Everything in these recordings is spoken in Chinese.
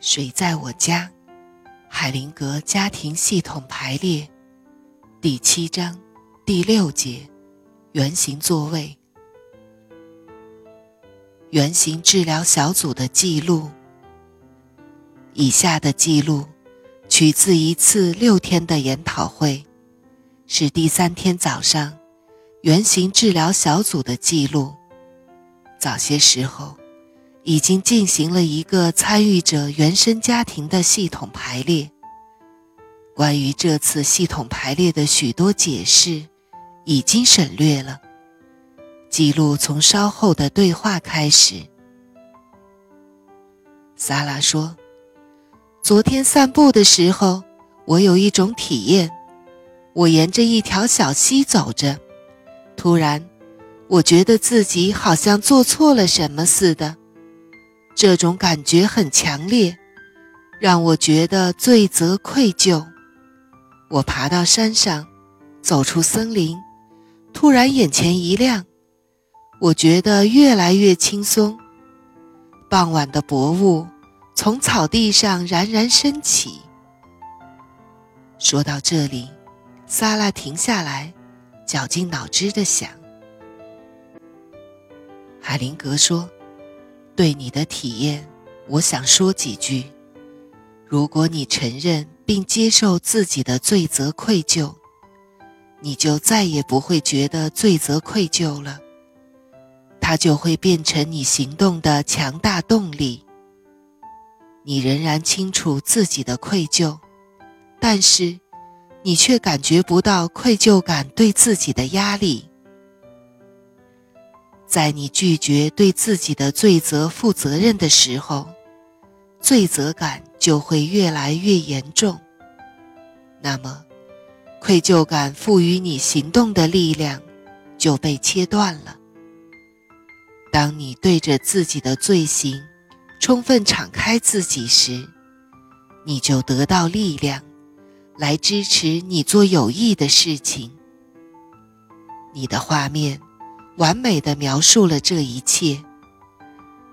谁在我家？海灵格家庭系统排列第7章第6节原型座位。原型治疗小组的记录。以下的记录取自一次6天的研讨会，是第3天早上原型治疗小组的记录。早些时候已经进行了一个参与者原生家庭的系统排列。关于这次系统排列的许多解释已经省略了，记录从稍后的对话开始。萨拉说，昨天散步的时候，我有一种体验，我沿着一条小溪走着，突然我觉得自己好像做错了什么似的，这种感觉很强烈，让我觉得罪责愧疚。我爬到山上，走出森林，突然眼前一亮，我觉得越来越轻松。傍晚的薄雾从草地上冉冉升起。说到这里，萨拉停下来，绞尽脑汁地想。海灵格说，对你的体验，我想说几句。如果你承认并接受自己的罪责愧疚，你就再也不会觉得罪责愧疚了，它就会变成你行动的强大动力。你仍然清楚自己的愧疚，但是你却感觉不到愧疚感对自己的压力。在你拒绝对自己的罪责负责任的时候，罪责感就会越来越严重。那么，愧疚感赋予你行动的力量就被切断了。当你对着自己的罪行充分敞开自己时，你就得到力量，来支持你做有益的事情。你的画面完美地描述了这一切，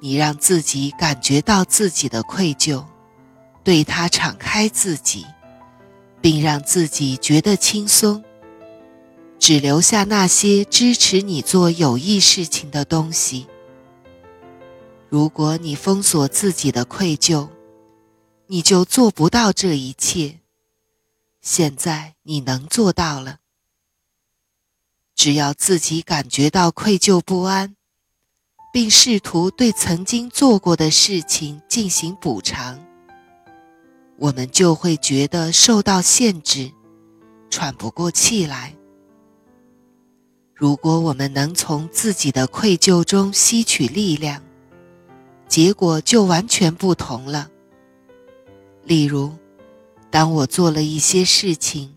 你让自己感觉到自己的愧疚，对它敞开自己，并让自己觉得轻松，只留下那些支持你做有益事情的东西。如果你封锁自己的愧疚，你就做不到这一切。现在你能做到了。只要自己感觉到愧疚不安，并试图对曾经做过的事情进行补偿，我们就会觉得受到限制，喘不过气来。如果我们能从自己的愧疚中吸取力量，结果就完全不同了。例如，当我做了一些事情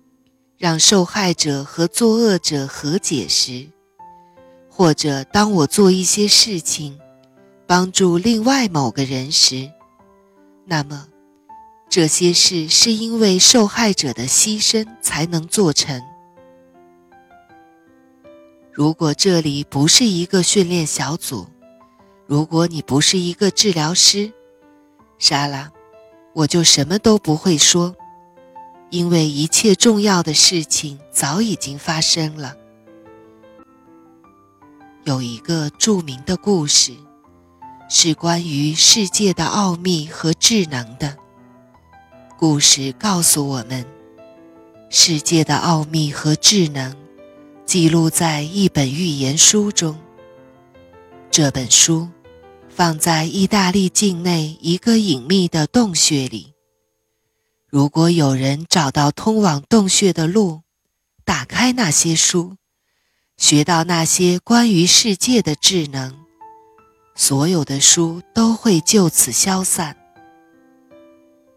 让受害者和作恶者和解时，或者当我做一些事情帮助另外某个人时，那么这些事是因为受害者的牺牲才能做成。如果这里不是一个训练小组，如果你不是一个治疗师，莎拉，我就什么都不会说。因为一切重要的事情早已经发生了。有一个著名的故事，是关于世界的奥秘和智能的。故事告诉我们，世界的奥秘和智能记录在一本寓言书中。这本书放在意大利境内一个隐秘的洞穴里。如果有人找到通往洞穴的路，打开那些书，学到那些关于世界的智能，所有的书都会就此消散。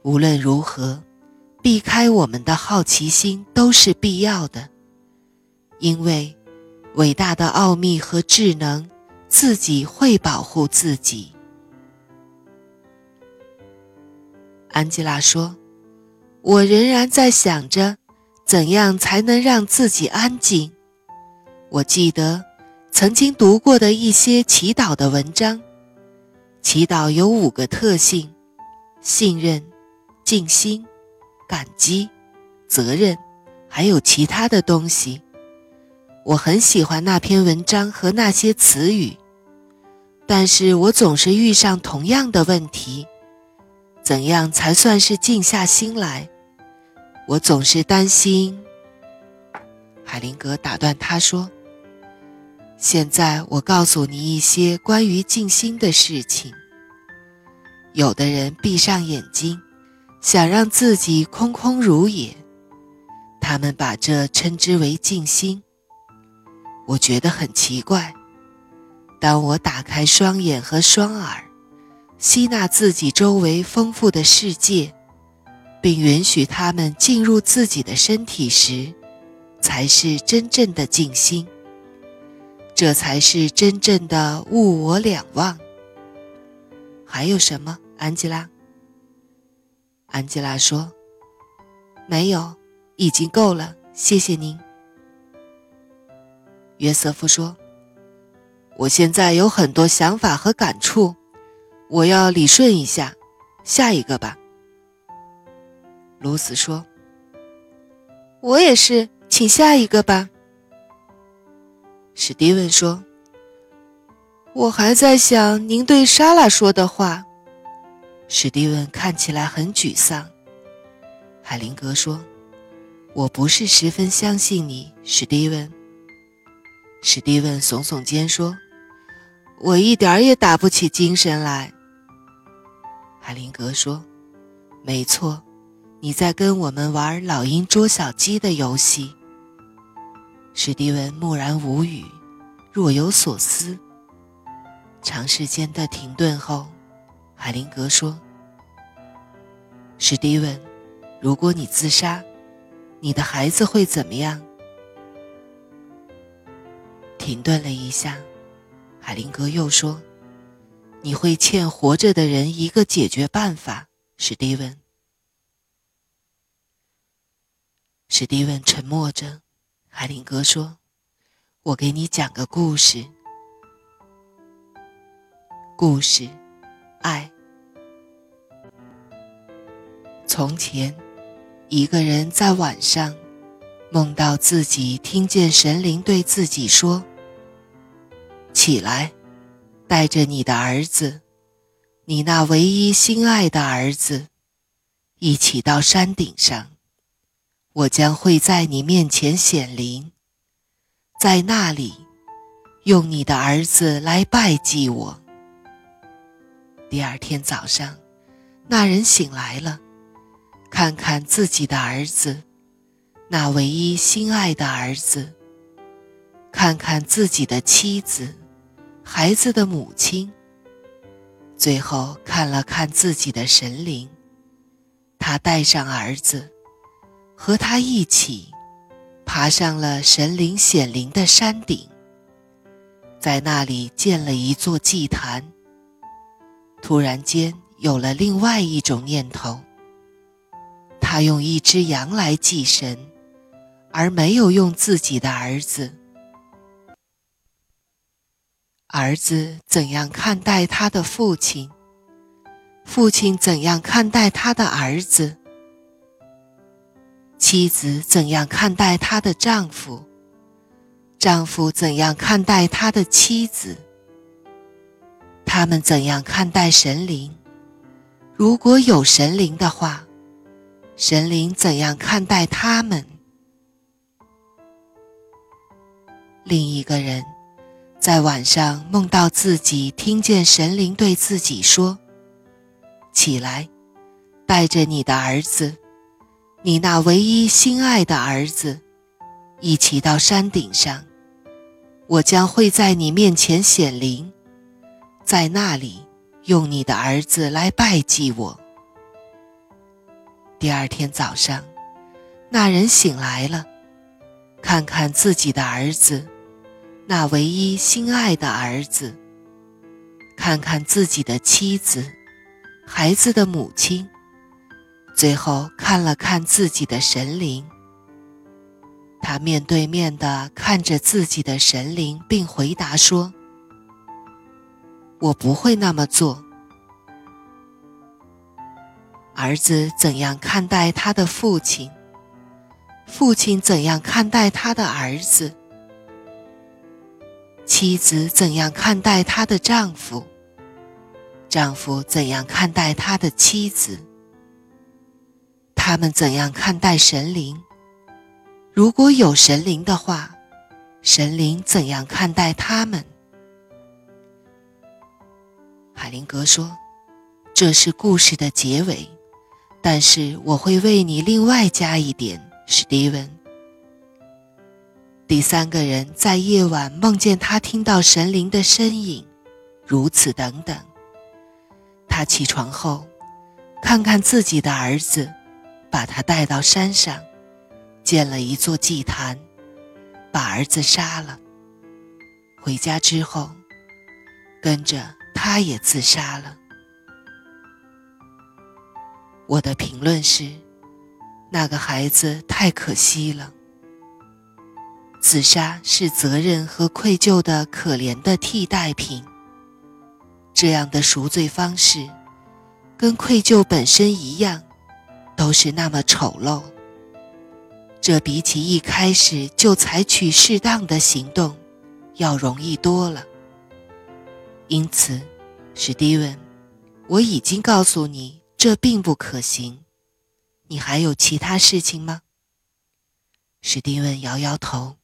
无论如何，避开我们的好奇心都是必要的，因为伟大的奥秘和智能自己会保护自己。安吉拉说，我仍然在想着怎样才能让自己安静。我记得曾经读过的一些祈祷的文章。祈祷有5个特性，信任、尽心、感激、责任，还有其他的东西。我很喜欢那篇文章和那些词语，但是我总是遇上同样的问题，怎样才算是静下心来？我总是担心。海灵格打断他说，现在我告诉你一些关于静心的事情。有的人闭上眼睛，想让自己空空如也，他们把这称之为静心。我觉得很奇怪，当我打开双眼和双耳，吸纳自己周围丰富的世界，并允许他们进入自己的身体时，才是真正的静心。这才是真正的物我两忘。还有什么，安吉拉？安吉拉说，没有，已经够了，谢谢您。约瑟夫说，我现在有很多想法和感触，我要理顺一下，下一个吧。卢斯说，我也是，请下一个吧。史蒂文说，我还在想您对莎拉说的话。史蒂文看起来很沮丧。海灵格说，我不是十分相信你，史蒂文。史蒂文耸耸肩说，我一点也打不起精神来。海灵格说，没错，你在跟我们玩老鹰捉小鸡的游戏。史蒂文默然无语，若有所思。长时间的停顿后，海灵格说，史蒂文，如果你自杀，你的孩子会怎么样？停顿了一下，海灵格又说，你会欠活着的人一个解决办法，史蒂文。史蒂文沉默着。海灵格说，我给你讲个故事。故事，爱。从前，一个人在晚上，梦到自己听见神灵对自己说，起来，带着你的儿子，你那唯一心爱的儿子，一起到山顶上。我将会在你面前显灵，在那里，用你的儿子来拜祭我。第二天早上，那人醒来了，看看自己的儿子，那唯一心爱的儿子，看看自己的妻子，孩子的母亲，最后看了看自己的神灵，他带上儿子，和他一起爬上了神灵显灵的山顶，在那里建了一座祭坛。突然间有了另外一种念头，他用一只羊来祭神，而没有用自己的儿子。儿子怎样看待他的父亲，父亲怎样看待他的儿子，妻子怎样看待她的丈夫，丈夫怎样看待他的妻子，他们怎样看待神灵，如果有神灵的话，神灵怎样看待他们。另一个人在晚上梦到自己听见神灵对自己说，起来，带着你的儿子，你那唯一心爱的儿子，一起到山顶上，我将会在你面前显灵，在那里，用你的儿子来拜祭我。第二天早上，那人醒来了，看看自己的儿子，那唯一心爱的儿子，看看自己的妻子，孩子的母亲，最后看了看自己的神灵，他面对面地看着自己的神灵，并回答说，我不会那么做。儿子怎样看待他的父亲，父亲怎样看待他的儿子，妻子怎样看待她的丈夫，丈夫怎样看待他的妻子，他们怎样看待神灵，如果有神灵的话，神灵怎样看待他们。海灵格说，这是故事的结尾，但是我会为你另外加一点，史蒂文。第三个人在夜晚梦见他听到神灵的呻吟，如此等等。他起床后，看看自己的儿子，把他带到山上，建了一座祭坛，把儿子杀了。回家之后，跟着他也自杀了。我的评论是，那个孩子太可惜了。自杀是责任和愧疚的可怜的替代品，这样的赎罪方式跟愧疚本身一样，都是那么丑陋。这比起一开始就采取适当的行动要容易多了。因此，史蒂文，我已经告诉你这并不可行，你还有其他事情吗？史蒂文摇摇头。